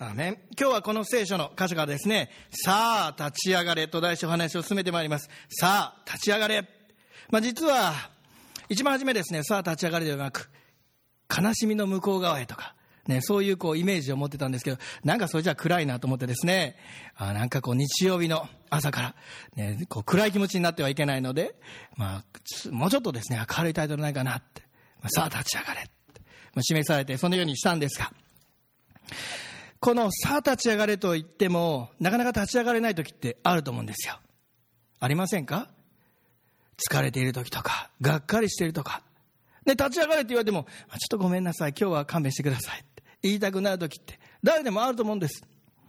アーメン。今日はこの聖書の箇所がですね、さあ立ち上がれと題してお話を進めてまいります。さあ立ち上がれ。実は一番初めですね、さあ立ち上がれではなく、悲しみの向こう側へとかね、そういうイメージを持ってたんですけど、それじゃ暗いなと思ってですね、日曜日の朝から、ね、暗い気持ちになってはいけないので、もうちょっとですね、明るいタイトルないかなって、さあ立ち上がれって、示されてそのようにしたんですが、このさあ立ち上がれと言ってもなかなか立ち上がれない時ってあると思うんですよ。ありませんか？疲れている時とか、がっかりしているとかで、立ち上がれって言われても、ちょっとごめんなさい、今日は勘弁してください言いたくなる時って誰でもあると思うんです。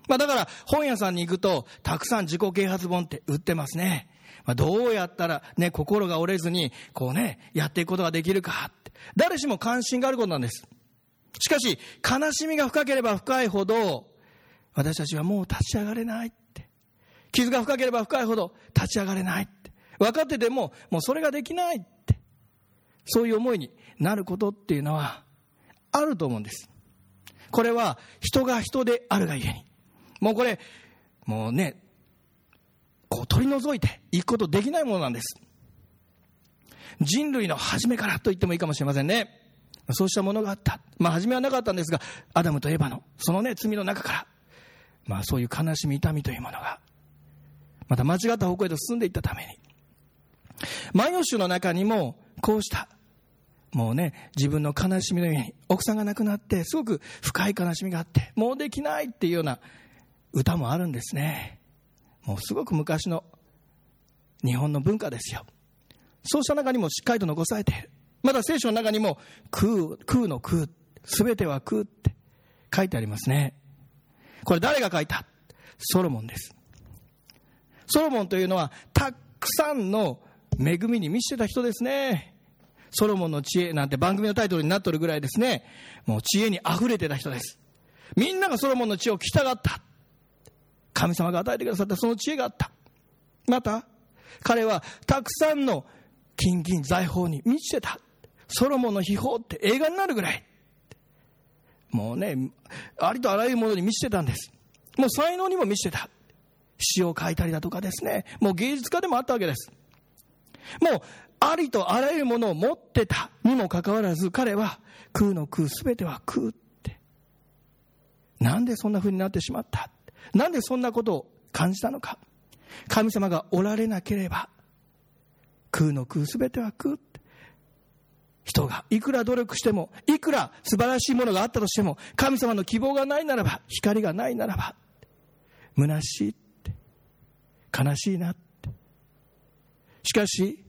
だから本屋さんに行くとたくさん自己啓発本って売ってますね。どうやったらね、心が折れずにやっていくことができるかって誰しも関心があることなんです。しかし悲しみが深ければ深いほど、私たちはもう立ち上がれないって、傷が深ければ深いほど立ち上がれないって分かってても、もうそれができないって、そういう思いになることっていうのはあると思うんです。これは人が人であるがゆえに、取り除いていくことできないものなんです。人類の初めからと言ってもいいかもしれませんね。そうしたものがあった。初めはなかったんですが、アダムとエヴァのその罪の中から、そういう悲しみ、痛みというものがまた間違った方向へと進んでいったために、万葉集の中にもこうした自分の悲しみのように、奥さんが亡くなってすごく深い悲しみがあって、もうできないっていうような歌もあるんですね。すごく昔の日本の文化ですよ。そうした中にもしっかりと残されている。まだ聖書の中にも空の空、すべては空って書いてありますね。これ誰が書いた？ソロモンです。ソロモンというのはたくさんの恵みに満ちてた人ですね。ソロモンの知恵なんて番組のタイトルになっとるぐらいですね。知恵にあふれてた人です。みんながソロモンの知恵を聞きたがった。神様が与えてくださったその知恵があった。また彼はたくさんの金銀財宝に満ちてた。ソロモンの秘宝って映画になるぐらい、ありとあらゆるものに満ちてたんです。才能にも満ちてた。詩を書いたりだとかですね、芸術家でもあったわけです。ありとあらゆるものを持ってたにもかかわらず、彼は空の空、すべては空って、なんでそんな風になってしまった、なんでそんなことを感じたのか。神様がおられなければ空の空、すべては空って、人がいくら努力しても、いくら素晴らしいものがあったとしても、神様の希望がないならば、光がないならば、虚しいって、悲しいなって。しかし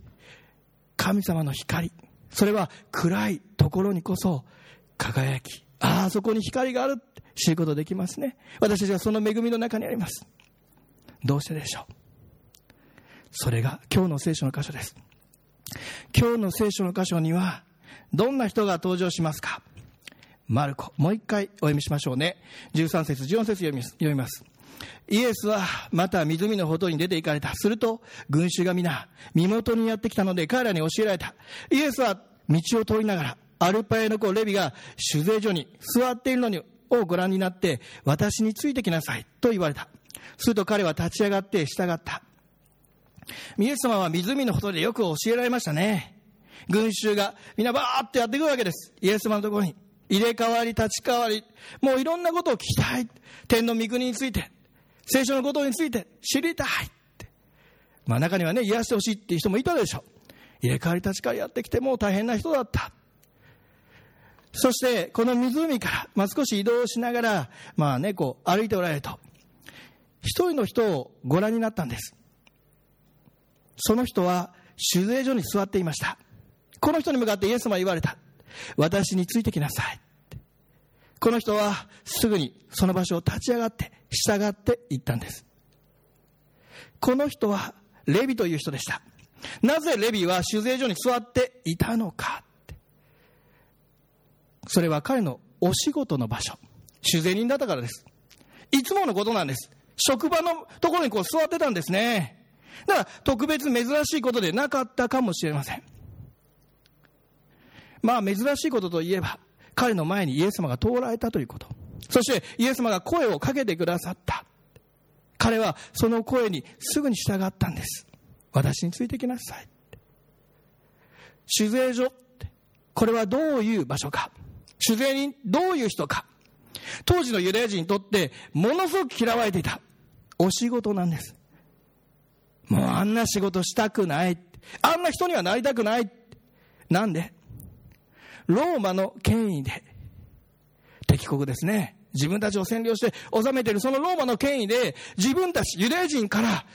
神様の光、それは暗いところにこそ輝き、あそこに光があるって知ることできますね。私たちはその恵みの中にあります。どうしてでしょう？それが今日の聖書の箇所です。今日の聖書の箇所にはどんな人が登場しますか？マルコ、もう一回お読みしましょうね。13節14節読みます。イエスはまた湖のほとりに出て行かれた。すると群衆が皆身元にやってきたので、彼らに教えられた。イエスは道を通りながら、アルパエの子レビが酒税所に座っているのをご覧になって、私についてきなさいと言われた。すると彼は立ち上がって従った。イエス様は湖のほとりでよく教えられましたね。群衆がみんなバーッとやってくるわけです。イエス様のところに入れ替わり立ち替わり、いろんなことを聞きたい、天の御国について、聖書のことについて知りたいって、中にはね、癒してほしいっていう人もいたでしょう。入れ替わり立ち替わりやってきて、もう大変な人だった。そしてこの湖から、少し移動しながら、歩いておられると、一人の人をご覧になったんです。その人は酒税所に座っていました。この人に向かってイエス様は言われた。私についてきなさい。この人はすぐにその場所を立ち上がって従って行ったんです。この人はレビという人でした。なぜレビは酒税所に座っていたのか。それは彼のお仕事の場所、酒税人だったからです。いつものことなんです。職場のところに座ってたんですね。だから特別珍しいことでなかったかもしれません。珍しいことといえば、彼の前にイエス様が通られたということ。そしてイエス様が声をかけてくださった。彼はその声にすぐに従ったんです。私についてきなさい。酒税所ってこれはどういう場所か、酒税人どういう人か、当時のユダヤ人にとってものすごく嫌われていたお仕事なんです。もうあんな仕事したくない、あんな人にはなりたくない。なんで？ローマの権威で、敵国ですね、自分たちを占領して治めているそのローマの権威で自分たちユダヤ人から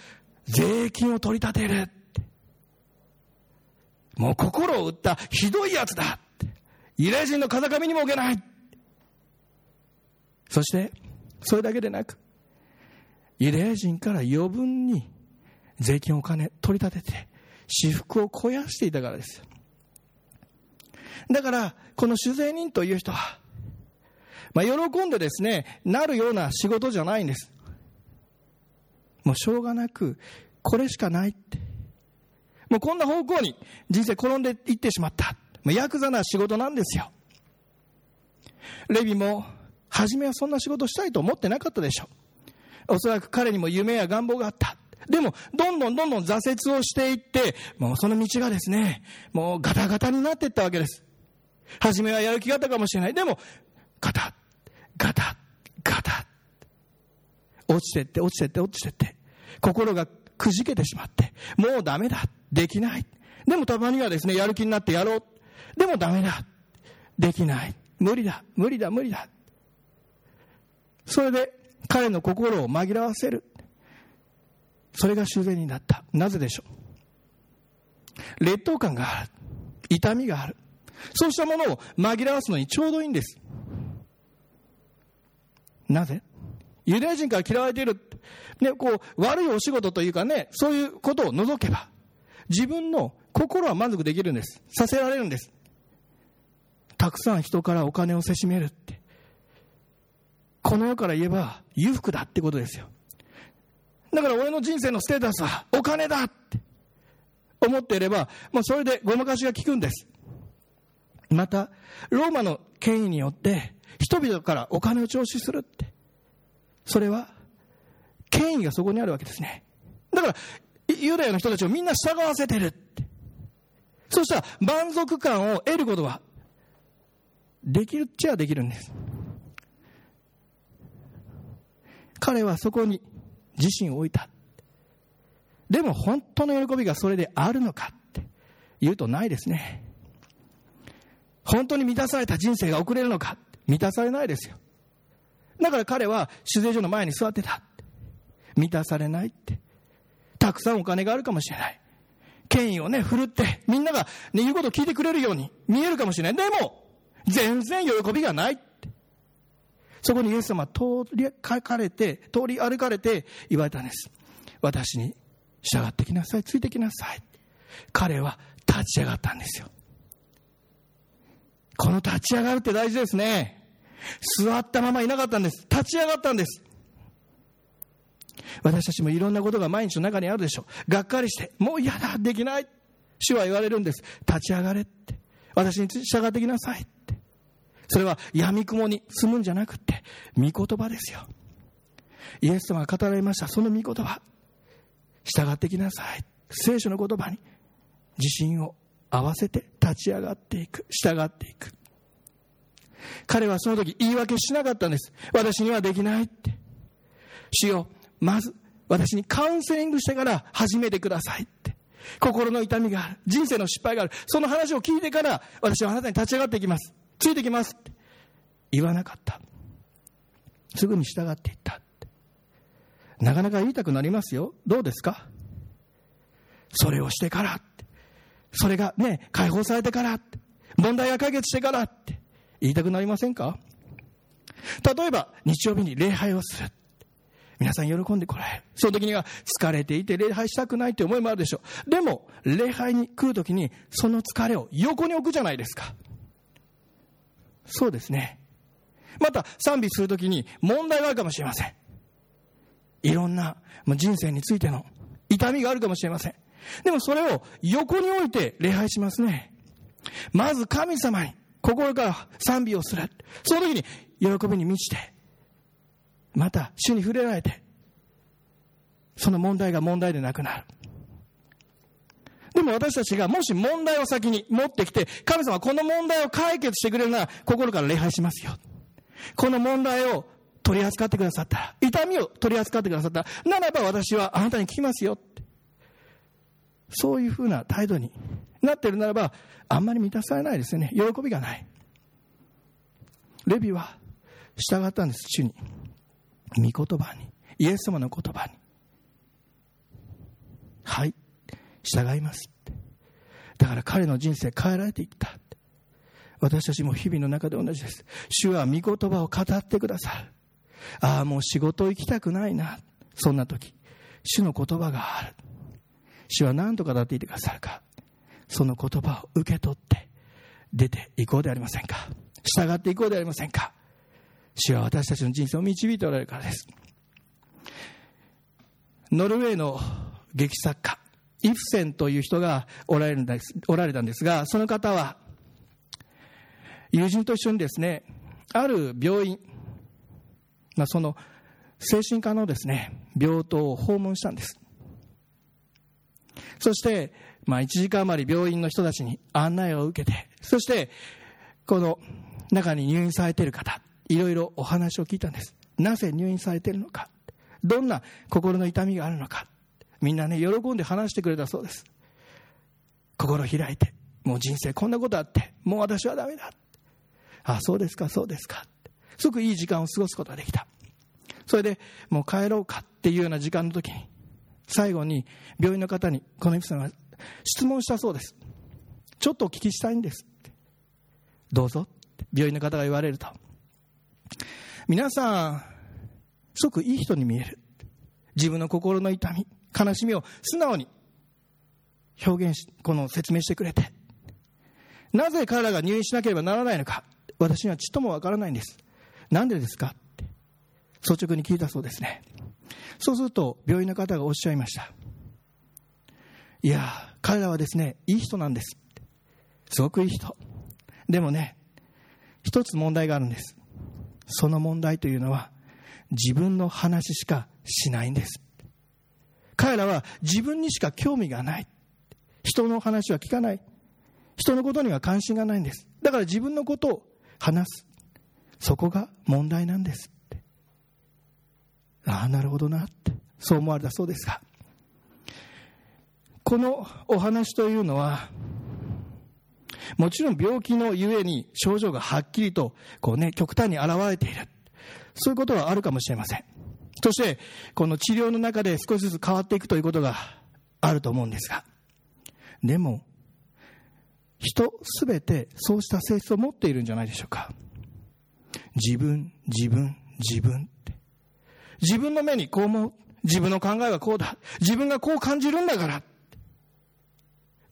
税金を取り立てる、もう心を打ったひどいやつだ、ユダヤ人の風上にも置けない。そしてそれだけでなく、ユダヤ人から余分に税金お金取り立てて私腹を肥やしていたからです。だからこの酒税人という人は、喜んでですねなるような仕事じゃないんです。もうしょうがなくこれしかないって、もうこんな方向に人生転んでいってしまった、もうヤクザな仕事なんですよ。レビも初めはそんな仕事したいと思ってなかったでしょう。おそらく彼にも夢や願望があった。でもどんどん挫折をしていって、もうその道がですねもうガタガタになっていったわけです。初めはやる気があったかもしれない。でもガタッガタッガタッ落ちてって心がくじけてしまって、もうダメだ、できない。でもたまにはですねやる気になってやろう。でもダメだ、できない、無理だ。それで彼の心を紛らわせる、それが修善になった。なぜでしょう。劣等感がある、痛みがある、そうしたものを紛らわすのにちょうどいいんです。なぜ？ユダヤ人から嫌われている、こう悪いお仕事というかね、そういうことを除けば自分の心は満足できるんです、させられるんです。たくさん人からお金をせしめるって、この世から言えば裕福だってことですよ。だから俺の人生のステータスはお金だって思っていれば、もうそれでごまかしが効くんです。またローマの権威によって人々からお金を徴収するって、それは権威がそこにあるわけですね。だからユダヤの人たちをみんな従わせてるって、そうしたら満足感を得ることはできるっちゃできるんです。彼はそこに自身を置いた。でも本当の喜びがそれであるのかって言うとないですね。本当に満たされた人生が送れるのか、満たされないですよ。だから彼は酒税所の前に座ってた。満たされないって、たくさんお金があるかもしれない、権威をね振るってみんなが、ね、言うことを聞いてくれるように見えるかもしれない。でも全然喜びがないって、そこにイエス様は通り歩かれて言われたんです。私に従ってきなさい、ついてきなさい。彼は立ち上がったんですよ。この立ち上がるって大事ですね。座ったままいなかったんです、立ち上がったんです。私たちもいろんなことが毎日の中にあるでしょう。がっかりして、もう嫌だ、できない、主は言われるんです。立ち上がれって、私に従ってきなさいって。それは闇雲に住むんじゃなくて御言葉ですよ。イエス様が語られましたその御言葉、従ってきなさい。聖書の言葉に自信を合わせて立ち上がっていく、従っていく。彼はその時言い訳しなかったんです。私にはできないって。主よ、まず私にカウンセリングしてから始めてくださいって。心の痛みがある、人生の失敗がある、その話を聞いてから私はあなたに立ち上がっていきます。ついてきますって言わなかった。すぐに従っていったって。なかなか言いたくなりますよ。どうですか？それをしてから。それがね、解放されてから、問題が解決してからって言いたくなりませんか？例えば、日曜日に礼拝をする。皆さん喜んでこられる。その時には疲れていて礼拝したくないって思いもあるでしょう。でも、礼拝に来る時にその疲れを横に置くじゃないですか。そうですね。また、賛美する時に問題があるかもしれません。いろんな人生についての痛みがあるかもしれません。でもそれを横に置いて礼拝しますね。まず神様に心から賛美をする。その時に喜びに満ちてまた主に触れられて、その問題が問題でなくなる。でも私たちがもし問題を先に持ってきて、神様はこの問題を解決してくれるなら心から礼拝しますよ。この問題を取り扱ってくださったら、痛みを取り扱ってくださったら、ならば私はあなたに聞きますよって、そういうふうな態度になっているならば、あんまり満たされないですよね。喜びがない。レビは従ったんです。主に、御言葉に、イエス様の言葉に、はい、従いますって。だから彼の人生変えられていったって。私たちも日々の中で同じです。主は御言葉を語ってくださる。ああ、もう仕事行きたくないな、そんな時主の言葉がある。主は何と語っていてくださるか、その言葉を受け取って出ていこうではありませんか。従っていこうではありませんか。主は私たちの人生を導いておられるからです。ノルウェーの劇作家イフセンという人がおられたんですが、その方は友人と一緒にですね、ある病院、その精神科のですね、病棟を訪問したんです。そして、1時間余り病院の人たちに案内を受けて、そしてこの中に入院されている方、いろいろお話を聞いたんです。なぜ入院されているのか、どんな心の痛みがあるのか、みんなね、喜んで話してくれたそうです。心開いて、もう人生こんなことあって、もう私はダメだ。あ、そうですか、そうですか。すごくいい時間を過ごすことができた。それでもう帰ろうかっていうような時間の時に、最後に病院の方にこのイフさんは質問したそうです。ちょっとお聞きしたいんですって。どうぞって病院の方が言われると、皆さんすごくいい人に見える。自分の心の痛み、悲しみを素直に表現し、この説明してくれて、なぜ彼らが入院しなければならないのか、私にはちっともわからないんです。なんでですかって率直に聞いたそうですね。そうすると病院の方がおっしゃいました。いや、彼らはですね、いい人なんです。すごくいい人。でもね、一つ問題があるんです。その問題というのは、自分の話しかしないんです。彼らは自分にしか興味がない。人の話は聞かない。人のことには関心がないんです。だから自分のことを話す、そこが問題なんですって。ああ、なるほどなって、そう思われたそうですが、このお話というのは、もちろん病気のゆえに症状がはっきりとこうね、極端に現れている、そういうことはあるかもしれません。そしてこの治療の中で少しずつ変わっていくということがあると思うんですが、でも人すべてそうした性質を持っているんじゃないでしょうか。自分、自分、自分って、自分の目にこう思う、自分の考えはこうだ、自分がこう感じるんだから、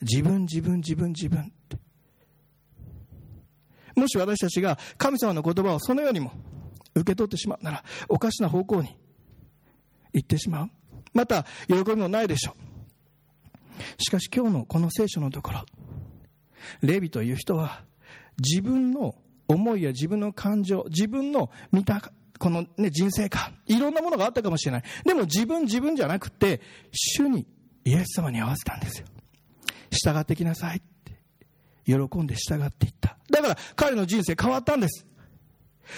自分、自分、自分、自分って。もし私たちが神様の言葉をそのようにも受け取ってしまうなら、おかしな方向に行ってしまう。また喜びもないでしょう。しかし今日のこの聖書のところ、レビという人は自分の思いや自分の感情、自分の見たこの、ね、人生観、いろんなものがあったかもしれない。でも自分、自分じゃなくて、主に、イエス様に合わせたんですよ。従ってきなさいって喜んで従っていった。だから彼の人生変わったんです。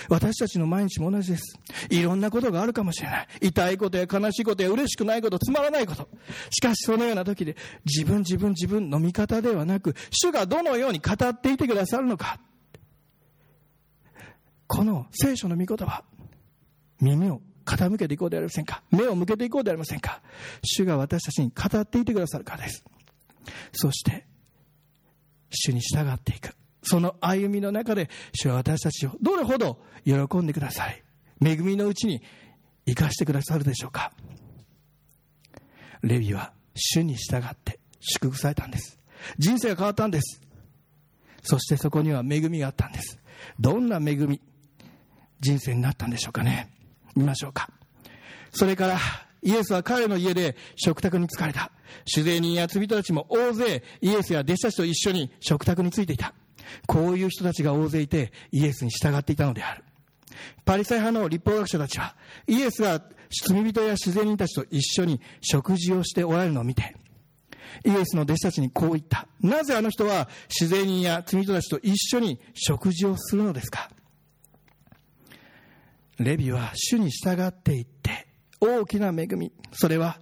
私たちの毎日も同じです。いろんなことがあるかもしれない。痛いことや悲しいことや嬉しくないこと、つまらないこと。しかしそのような時で、自分、自分、自分の味方ではなく、主がどのように語っていてくださるのか、この聖書の御言葉、耳を傾けていこうではありませんか。目を向けていこうではありませんか。主が私たちに語っていてくださるからです。そして主に従っていく、その歩みの中で、主は私たちをどれほど喜んでください、恵みのうちに生かしてくださるでしょうか。レビは主に従って祝福されたんです。人生が変わったんです。そしてそこには恵みがあったんです。どんな恵み、人生になったんでしょうかね。見ましょうか。それからイエスは彼の家で食卓に疲れた。主税人や罪人たちも大勢イエスや弟子たちと一緒に食卓についていた。こういう人たちが大勢いて、イエスに従っていたのである。パリサイ派の律法学者たちはイエスが罪人や自然人たちと一緒に食事をしておられるのを見て、イエスの弟子たちにこう言った。なぜあの人は自然人や罪人たちと一緒に食事をするのですか。レビは主に従っていって大きな恵み、それは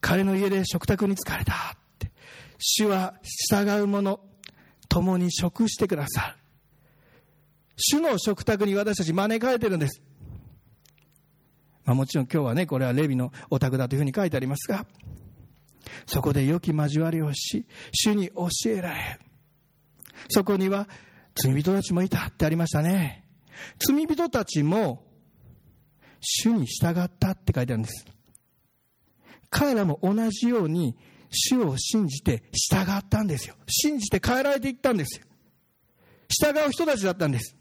彼の家で食卓に疲れたって、主は従う者共に食してくださる。主の食卓に私たち招かれてるんです。もちろん今日はね、これはレビのお宅だというふうに書いてありますが、そこで良き交わりをし、主に教えられ、そこには罪人たちもいたってありましたね。罪人たちも主に従ったって書いてあるんです。彼らも同じように主を信じて従ったんですよ。信じて変えられていったんですよ。従う人たちだったんです。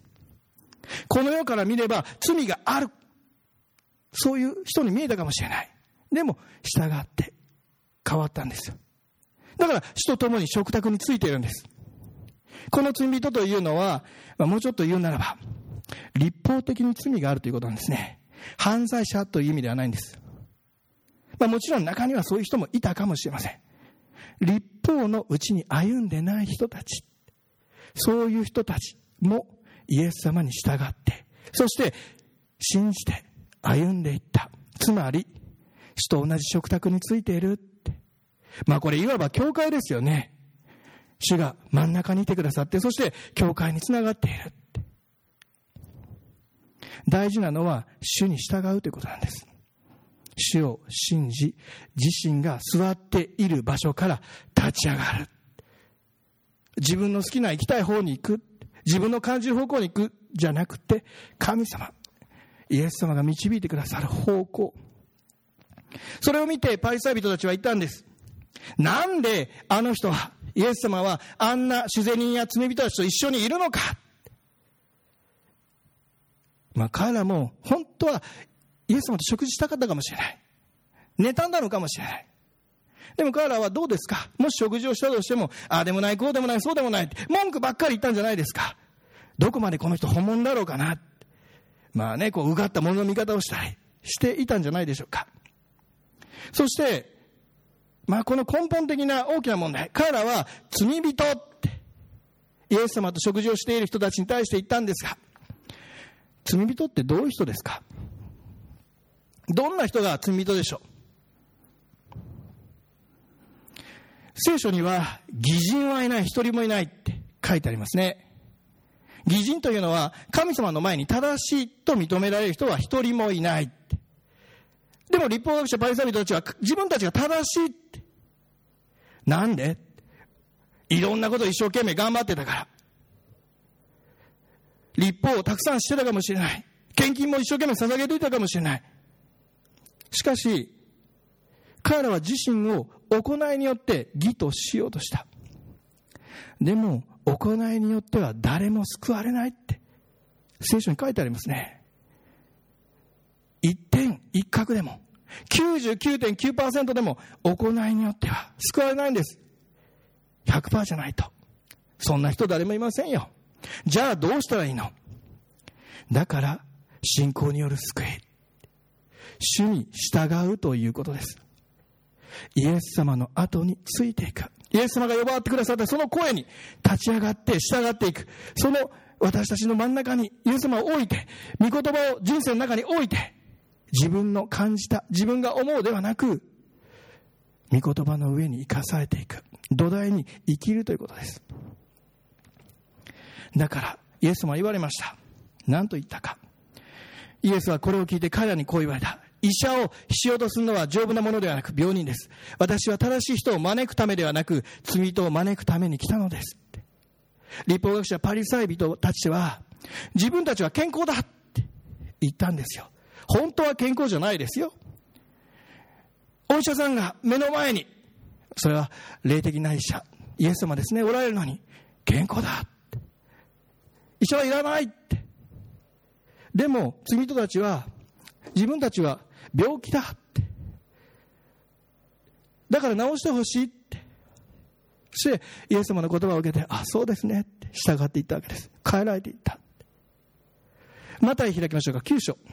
この世から見れば罪がある、そういう人に見えたかもしれない。でも従って変わったんですよ。だから主と共に食卓についているんです。この罪人というのは、もうちょっと言うならば立法的に罪があるということなんですね。犯罪者という意味ではないんです。もちろん中にはそういう人もいたかもしれません。立法のうちに歩んでない人たち、そういう人たちもイエス様に従って、そして信じて歩んでいった。つまり主と同じ食卓についているって、これいわば教会ですよね。主が真ん中にいてくださって、そして教会につながっているって。大事なのは主に従うということなんです。主を信じ、自身が座っている場所から立ち上がる、自分の好きな行きたい方に行く、自分の感じる方向に行くじゃなくて、神様イエス様が導いてくださる方向、それを見てパリサイ人たちは言ったんです。なんであの人は、イエス様はあんな自然人や罪人たちと一緒にいるのか。彼らも本当はイエス様と食事したかったかもしれない、妬んだのかもしれない。でも彼らはどうですか、もし食事をしたとしても、ああでもないこうでもないそうでもないって文句ばっかり言ったんじゃないですか。どこまでこの人本物だろうかな、うがったものの見方をしたりしていたんじゃないでしょうか。そして、この根本的な大きな問題、彼らは罪人ってイエス様と食事をしている人たちに対して言ったんですが、罪人ってどういう人ですか。どんな人が罪人でしょう。聖書には義人はいない、一人もいないって書いてありますね。義人というのは神様の前に正しいと認められる人は一人もいないって。でも律法学者パリサイ人たちは自分たちが正しいって。なんで？いろんなことを一生懸命頑張ってたから。律法をたくさんしてたかもしれない。献金も一生懸命捧げていたかもしれない。しかし彼らは自身を行いによって義としようとした。でも行いによっては誰も救われないって聖書に書いてありますね。一点一角でも 99.9% でも行いによっては救われないんです。 100% じゃないとそんな人誰もいませんよ。じゃあどうしたらいいの。だから信仰による救い、主に従うということです。イエス様の後についていく、イエス様が呼ばわってくださったその声に立ち上がって従っていく、その私たちの真ん中にイエス様を置いて、御言葉を人生の中に置いて、自分の感じた、自分が思うではなく、御言葉の上に生かされていく土台に生きるということです。だからイエス様は言われました。何と言ったか。イエスはこれを聞いて彼らにこう言われた。医者を必要とするのは丈夫なものではなく病人です。私は正しい人を招くためではなく罪人を招くために来たのですって。律法学者パリサイ人たちは自分たちは健康だって言ったんですよ。本当は健康じゃないですよ。お医者さんが目の前に、それは霊的な医者イエス様ですね、おられるのに健康だって、医者はいらないって。でも罪人たちは自分たちは病気だって、だから治してほしいって、そしてイエス様の言葉を受けて、あ、そうですねって従っていったわけです。変えられていった。マタイ開きましょうか。9章お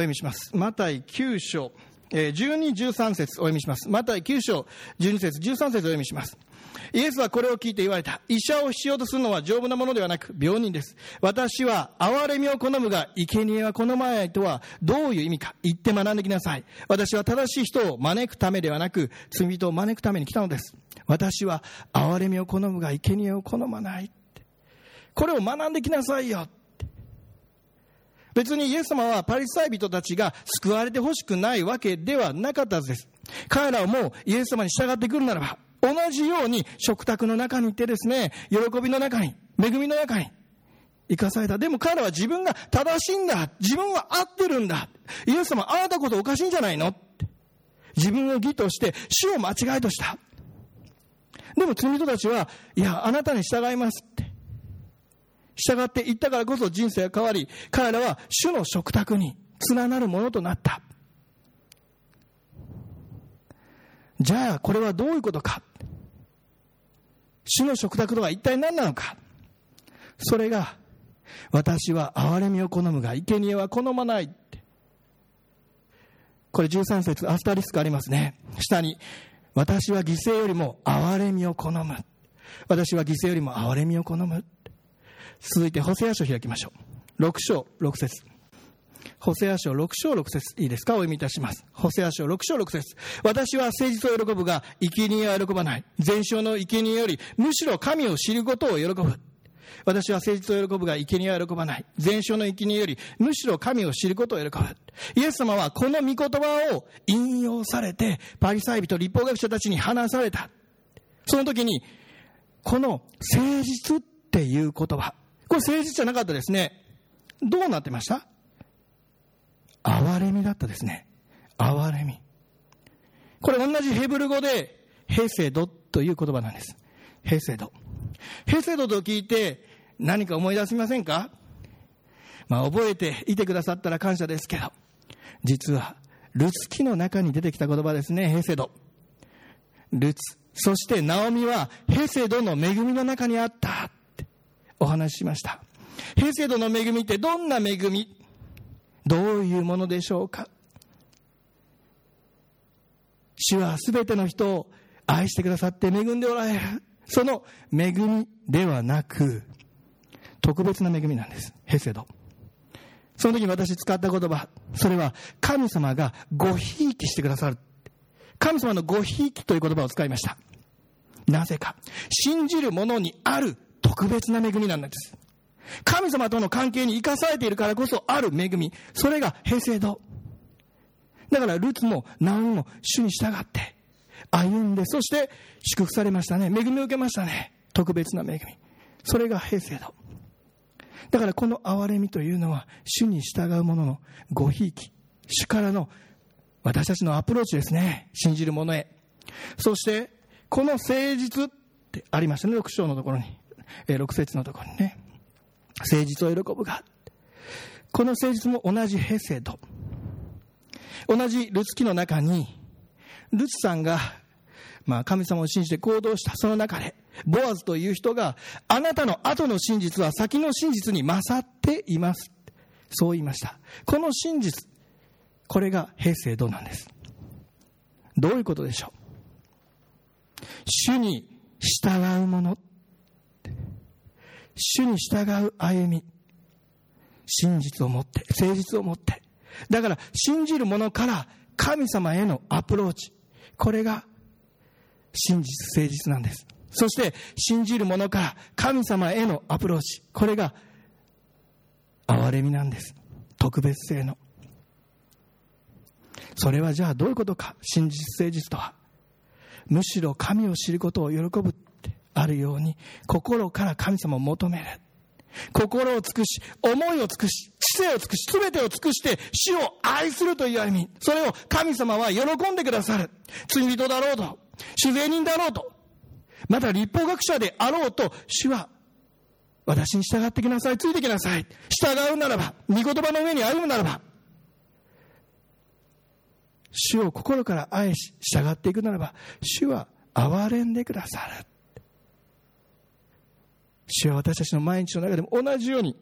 読みします。マタイ9章12、13節お読みします。マタイ9章12節13節お読みします。イエスはこれを聞いて言われた。医者を必要とするのは丈夫なものではなく病人です。私は憐れみを好むが生贄は好まないとはどういう意味か言って学んできなさい。私は正しい人を招くためではなく罪人を招くために来たのです。私は憐れみを好むが生贄を好まない、これを学んできなさいよ。別にイエス様はパリサイ人たちが救われてほしくないわけではなかったはずです。彼らもイエス様に従ってくるならば、同じように食卓の中にいてですね、喜びの中に、恵みの中に生かされた。でも彼らは自分が正しいんだ。自分は合ってるんだ。イエス様、あなたことおかしいんじゃないの？自分を義として、主を間違いとした。でも罪人たちは、いや、あなたに従いますって。従っていったからこそ人生が変わり、彼らは主の食卓に連なるものとなった。じゃあこれはどういうことか。主の食卓とは一体何なのか。それが、私は憐れみを好むが生贄は好まないって。これ13節アスタリスクありますね。下に、私は犠牲よりも憐れみを好む、私は犠牲よりも憐れみを好む。続いてホセア書を開きましょう。6章6節ホセア書6章6節いいですか、お読みいたします。ホセア書6章6節。私は誠実を喜ぶが生贄は喜ばない。全焼の生贄よりむしろ神を知ることを喜ぶ。私は誠実を喜ぶが生贄は喜ばない。全焼の生贄よりむしろ神を知ることを喜ぶ。イエス様はこの御言葉を引用されてパリサイ人、律法学者たちに話された。その時にこの誠実っていう言葉、これ誠実じゃなかったですね。どうなってました？憐れみだったですね。憐れみ。これ同じヘブル語でヘセドという言葉なんです。ヘセド。ヘセドと聞いて何か思い出しませんか？覚えていてくださったら感謝ですけど、実はルツ記の中に出てきた言葉ですね。ヘセド、ルツ、そしてナオミはヘセドの恵みの中にあったお話ししました。ヘセドの恵みってどんな恵み、どういうものでしょうか。主はすべての人を愛してくださって恵んでおられる、その恵みではなく特別な恵みなんです、ヘセド。その時に私使った言葉、それは神様がごひいきしてくださる、神様のごひいきという言葉を使いました。なぜか、信じる者にある特別な恵みなんです。神様との関係に生かされているからこそある恵み、それがヘセドだから、ルツもナオミも主に従って歩んで、そして祝福されましたね。恵みを受けましたね。特別な恵み、それがヘセドだから、この憐れみというのは主に従う者のごひいき、主からの私たちのアプローチですね、信じる者へ。そしてこの誠実ってありましたね、6章のところに、6節のところにね、誠実を喜ぶが、この誠実も同じヘセド、同じルツ記の中に、ルツさんが神様を信じて行動したその中で、ボアズという人が、あなたの後の真実は先の真実に勝っています、そう言いました。この真実、これがヘセドなんです。どういうことでしょう。主に従うもの、主に従う歩み、真実を持って、誠実を持って、だから信じる者から神様へのアプローチ、これが真実、誠実なんです。そして信じる者から神様へのアプローチ、これが憐れみなんです、特別性の。それはじゃあどういうことか。真実、誠実とは、むしろ神を知ることを喜ぶ、あるように心から神様を求める、心を尽くし、思いを尽くし、知性を尽くし、全てを尽くして主を愛するという歩み、それを神様は喜んでくださる。罪人だろうと、主税人だろうと、また律法学者であろうと、主は私に従ってきなさい、ついてきなさい、従うならば、御言葉の上に歩むならば、主を心から愛し従っていくならば、主は憐れんでくださる。主は私たちの毎日の中でも同じように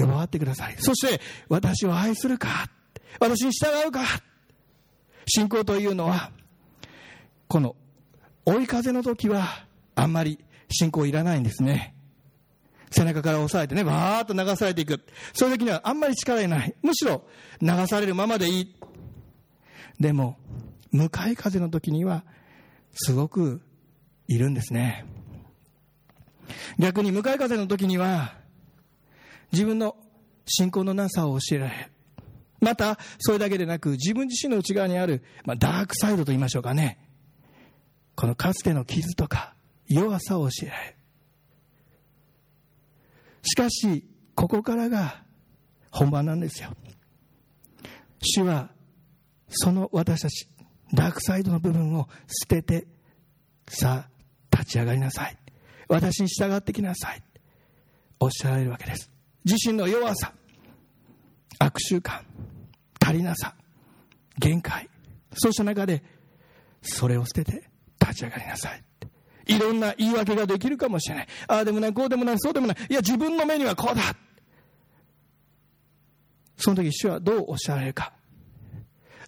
呼ばわってください。そして私を愛するか、私に従うか。信仰というのはこの追い風の時はあんまり信仰いらないんですね。背中から押さえてね、わーっと流されていく、そういう時にはあんまり力いない、むしろ流されるままでいい。でも向かい風の時にはすごくいるんですね。逆に向かい風の時には自分の信仰のなさを教えられ、またそれだけでなく自分自身の内側にある、ダークサイドと言いましょうかね、このかつての傷とか弱さを教えられる。しかしここからが本番なんですよ。主はその私たちダークサイドの部分を捨てて、さあ立ち上がりなさい、私に従ってきなさい、おっしゃられるわけです。自身の弱さ、悪習慣、足りなさ、限界、そうした中でそれを捨てて立ち上がりなさい。いろんな言い訳ができるかもしれない。ああでもない、こうでもない、そうでもない、いや自分の目にはこうだ。その時主はどうおっしゃられるか。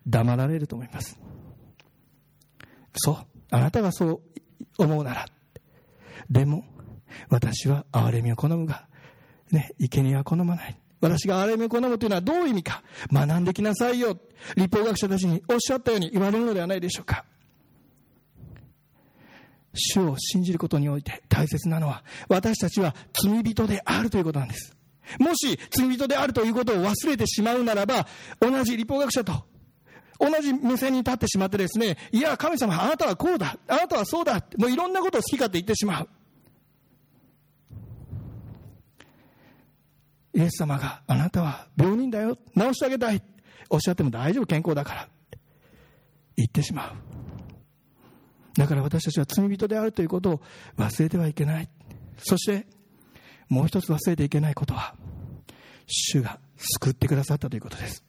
黙られると思います。そう、あなたがそう思うなら、でも私は憐れみを好むが、生贄は好まない。私が憐れみを好むというのはどういう意味か、学んできなさいよ、律法学者たちにおっしゃったように言われるのではないでしょうか。主を信じることにおいて大切なのは、私たちは罪人であるということなんです。もし罪人であるということを忘れてしまうならば、同じ律法学者と同じ目線に立ってしまってですね、いや神様あなたはこうだ、あなたはそうだ、もういろんなことを好き勝手言ってしまう。イエス様があなたは病人だよ、治してあげたい、おっしゃっても大丈夫、健康だから言ってしまう。だから私たちは罪人であるということを忘れてはいけない。そしてもう一つ忘れていけないことは、主が救ってくださったということです。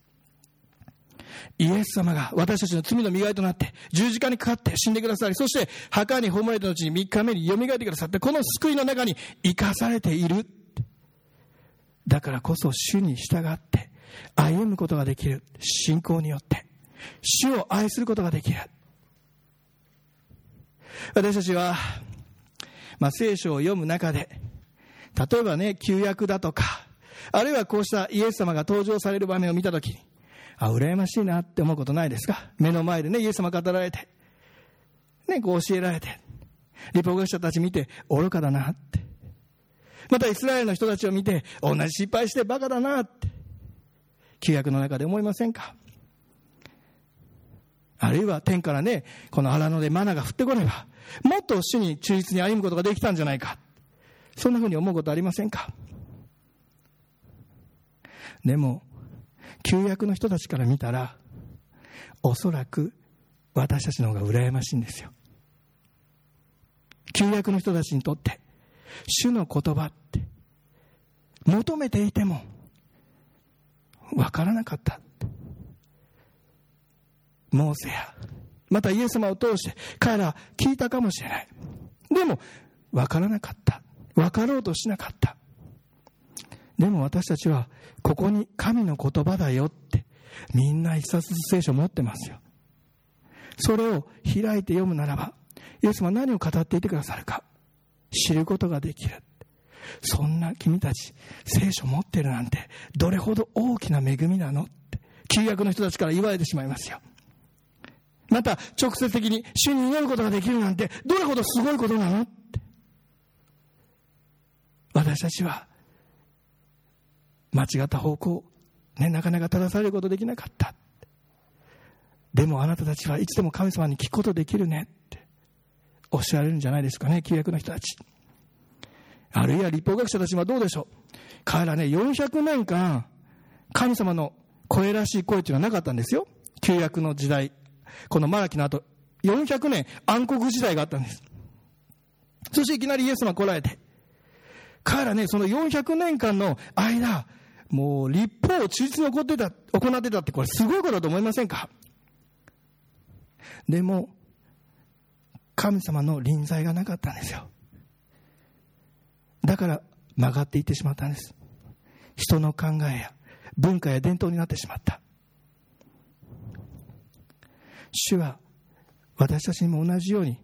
イエス様が私たちの罪の身代わりとなって十字架にかかって死んでくださり、そして墓に葬られた後に3日目によみがえってくださって、この救いの中に生かされている。だからこそ主に従って歩むことができる、信仰によって主を愛することができる。私たちは、聖書を読む中で、例えばね、旧約だとか、あるいはこうしたイエス様が登場される場面を見たときに、羨ましいなって思うことないですか。目の前でね、イエス様語られて、こう教えられて、律法学者たち見て愚かだなって。またイスラエルの人たちを見て、同じ失敗してバカだなって、旧約の中で思いませんか。あるいは天からね、この荒野でマナが降ってこれば、もっと主に忠実に歩むことができたんじゃないか、そんなふうに思うことありませんか。でも旧約の人たちから見たら、おそらく私たちの方が羨ましいんですよ。旧約の人たちにとって主の言葉って求めていてもわからなかった。モーセやまたイエス様を通して彼ら聞いたかもしれない。でも分からなかった、分かろうとしなかった。でも私たちはここに神の言葉だよって、みんな一冊ずつ聖書持ってますよ。それを開いて読むならば、イエス様は何を語っていてくださるか知ることができる。そんな君たち聖書持ってるなんてどれほど大きな恵みなのって、旧約の人たちから言われてしまいますよ。また直接的に主に祈ることができるなんてどれほどすごいことなのって、私たちは間違った方向、なかなか正されることできなかった。でもあなたたちはいつでも神様に聞くことできるねっておっしゃられるんじゃないですかね、旧約の人たち。あるいは律法学者たちはどうでしょう。彼ら400年間神様の声らしい声というのはなかったんですよ。旧約の時代、このマラキの後400年暗黒時代があったんです。そしていきなりイエス様来られて、彼らその400年間の間、もう律法を忠実に行ってたって、これすごいことだと思いませんか。でも神様の臨在がなかったんですよ。だから曲がっていってしまったんです。人の考えや文化や伝統になってしまった。主は私たちにも同じように、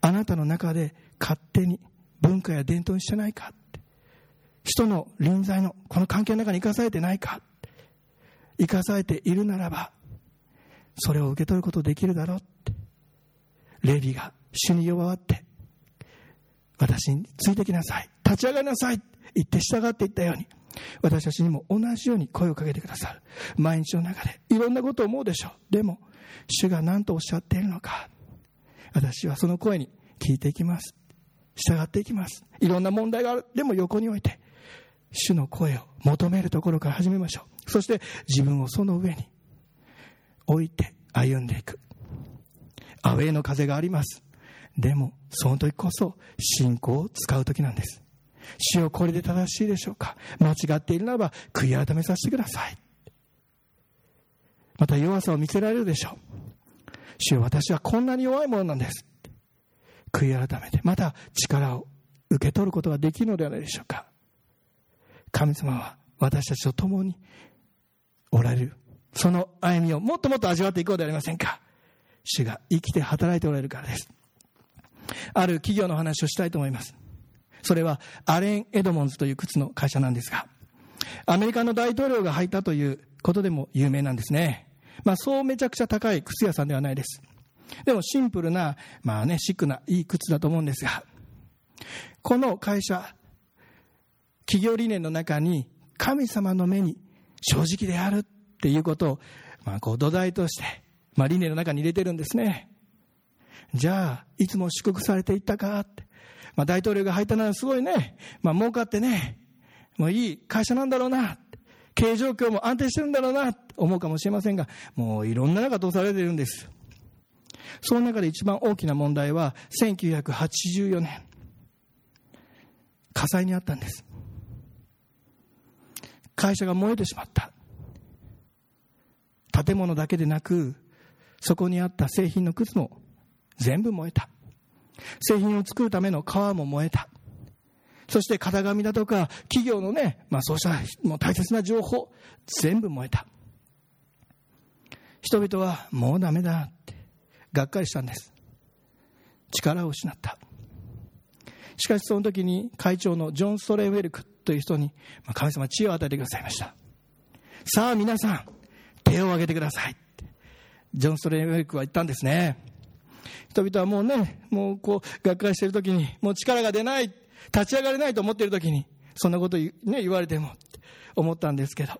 あなたの中で勝手に文化や伝統にしてないか、人の臨在のこの関係の中に生かされてないか、生かされているならばそれを受け取ることできるだろうって。レビが主に弱って私についてきなさい、立ち上がりなさい言って従っていったように、私たちにも同じように声をかけてくださる。毎日の中でいろんなことを思うでしょう。でも主が何とおっしゃっているのか、私はその声に聞いていきます、従っていきます。いろんな問題がある、でも横に置いて主の声を求めるところから始めましょう。そして自分をその上に置いて歩んでいく。アウェーの風があります。でもその時こそ信仰を使う時なんです。主よ、これで正しいでしょうか、間違っているならば悔い改めさせてください。また弱さを見せられるでしょう。主よ、私はこんなに弱いものなんです。悔い改めてまた力を受け取ることができるのではないでしょうか。神様は私たちと共におられる、その歩みをもっともっと味わっていこうではありませんか。主が生きて働いておられるからです。ある企業の話をしたいと思います。それはアレン・エドモンズという靴の会社なんですが、アメリカの大統領が履いたということでも有名なんですね。そうめちゃくちゃ高い靴屋さんではないです。でもシンプルな、シックないい靴だと思うんですが、この会社、企業理念の中に神様の目に正直であるっていうことを、土台として、理念の中に入れてるんですね。じゃあいつも祝福されていったかって、大統領が入ったならすごいね、儲かってね、もういい会社なんだろうな、経営状況も安定してるんだろうなって思うかもしれませんが、もういろんな中通されてるんです。その中で一番大きな問題は1984年火災にあったんです。会社が燃えてしまった。建物だけでなくそこにあった製品の靴も全部燃えた。製品を作るための皮も燃えた。そして型紙だとか企業のそうしたもう大切な情報全部燃えた。人々はもうダメだってがっかりしたんです。力を失った。しかしその時に会長のジョン・ストレイウェルクという人に神様知恵を与えてくださいました。さあ皆さん手を挙げてくださいってジョン・ストレイウェルクは言ったんですね。人々はもうがっかりしている時に、もう力が出ない、立ち上がれないと思っている時にそんなこと言われてもって思ったんですけど、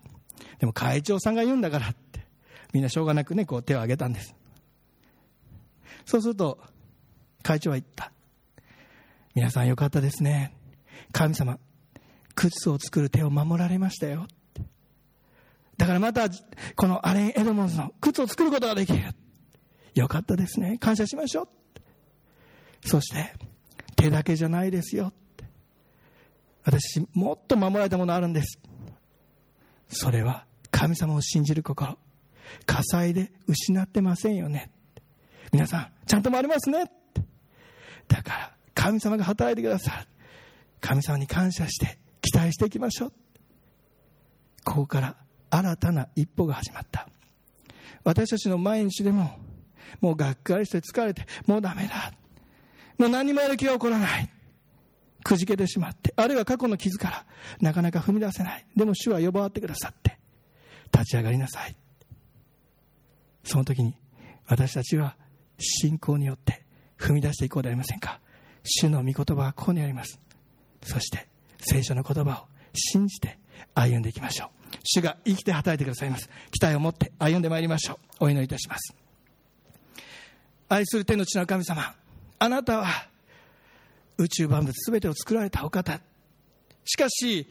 でも会長さんが言うんだからってみんなしょうがなく手を挙げたんです。そうすると会長は言った。皆さんよかったですね、神様靴を作る手を守られましたよ。だからまたこのアレン・エドモンズの靴を作ることができる。よかったですね、感謝しましょう。そして手だけじゃないですよ、私もっと守られたものあるんです。それは神様を信じる心、火災で失ってませんよね、皆さんちゃんと回りますね。だから神様が働いてくださる、神様に感謝して期待していきましょう。ここから新たな一歩が始まった。私たちの毎日でも、もうがっかりして疲れてもうダメだ、もう何もやる気が起こらない、くじけてしまって、あるいは過去の傷からなかなか踏み出せない。でも主は呼ばわってくださって、立ち上がりなさい。その時に私たちは信仰によって踏み出していこうではありませんか。主の御言葉はここにあります。そして聖書の言葉を信じて歩んでいきましょう。主が生きて働いてくださいます。期待を持って歩んでまいりましょう。お祈りいたします。愛する天の父なる神様、あなたは宇宙万物すべてを作られたお方、しかし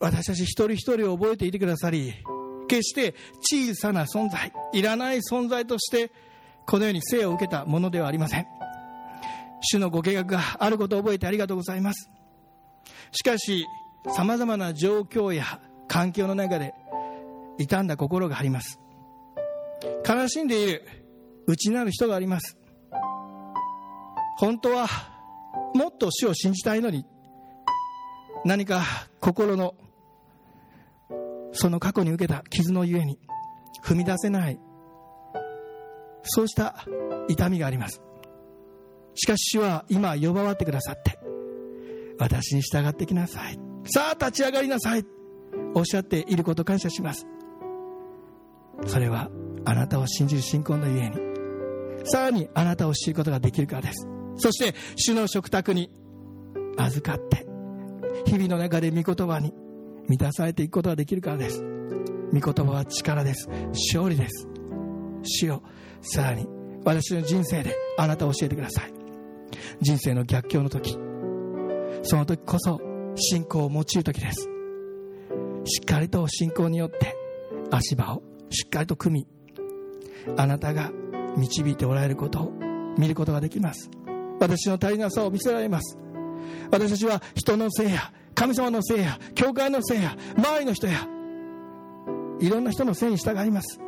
私たち一人一人を覚えていてくださり、決して小さな存在、いらない存在としてこのように生を受けたものではありません。主のご計画があることを覚えてありがとうございます。しかしさまざまな状況や環境の中で傷んだ心があります。悲しんでいる内なる人があります。本当はもっと主を信じたいのに、何か心のその過去に受けた傷のゆえに踏み出せない、そうした痛みがあります。しかし主は今呼ばわってくださって、私に従ってきなさい、さあ立ち上がりなさい、おっしゃっていることを感謝します。それはあなたを信じる信仰のゆえに、さらにあなたを知ることができるからです。そして主の食卓に預かって、日々の中で御言葉に満たされていくことができるからです。御言葉は力です、勝利です。主よ、さらに私の人生であなたを教えてください。人生の逆境の時、その時こそ信仰を用いる時です。しっかりと信仰によって足場をしっかりと組み、あなたが導いておられることを見ることができます。私の足りなさを見せられます。私たちは人のせいや、神様のせいや、教会のせいや、周りの人や、いろんな人のせいに従います。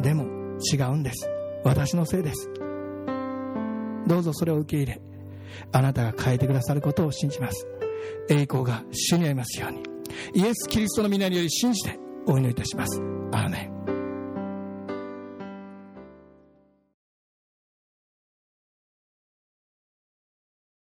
でも違うんです。私のせいです。どうぞそれを受け入れ、あなたが変えてくださることを信じます。栄光が主にありますように、イエス・キリストの皆により信じてお祈りいたします。アーメン。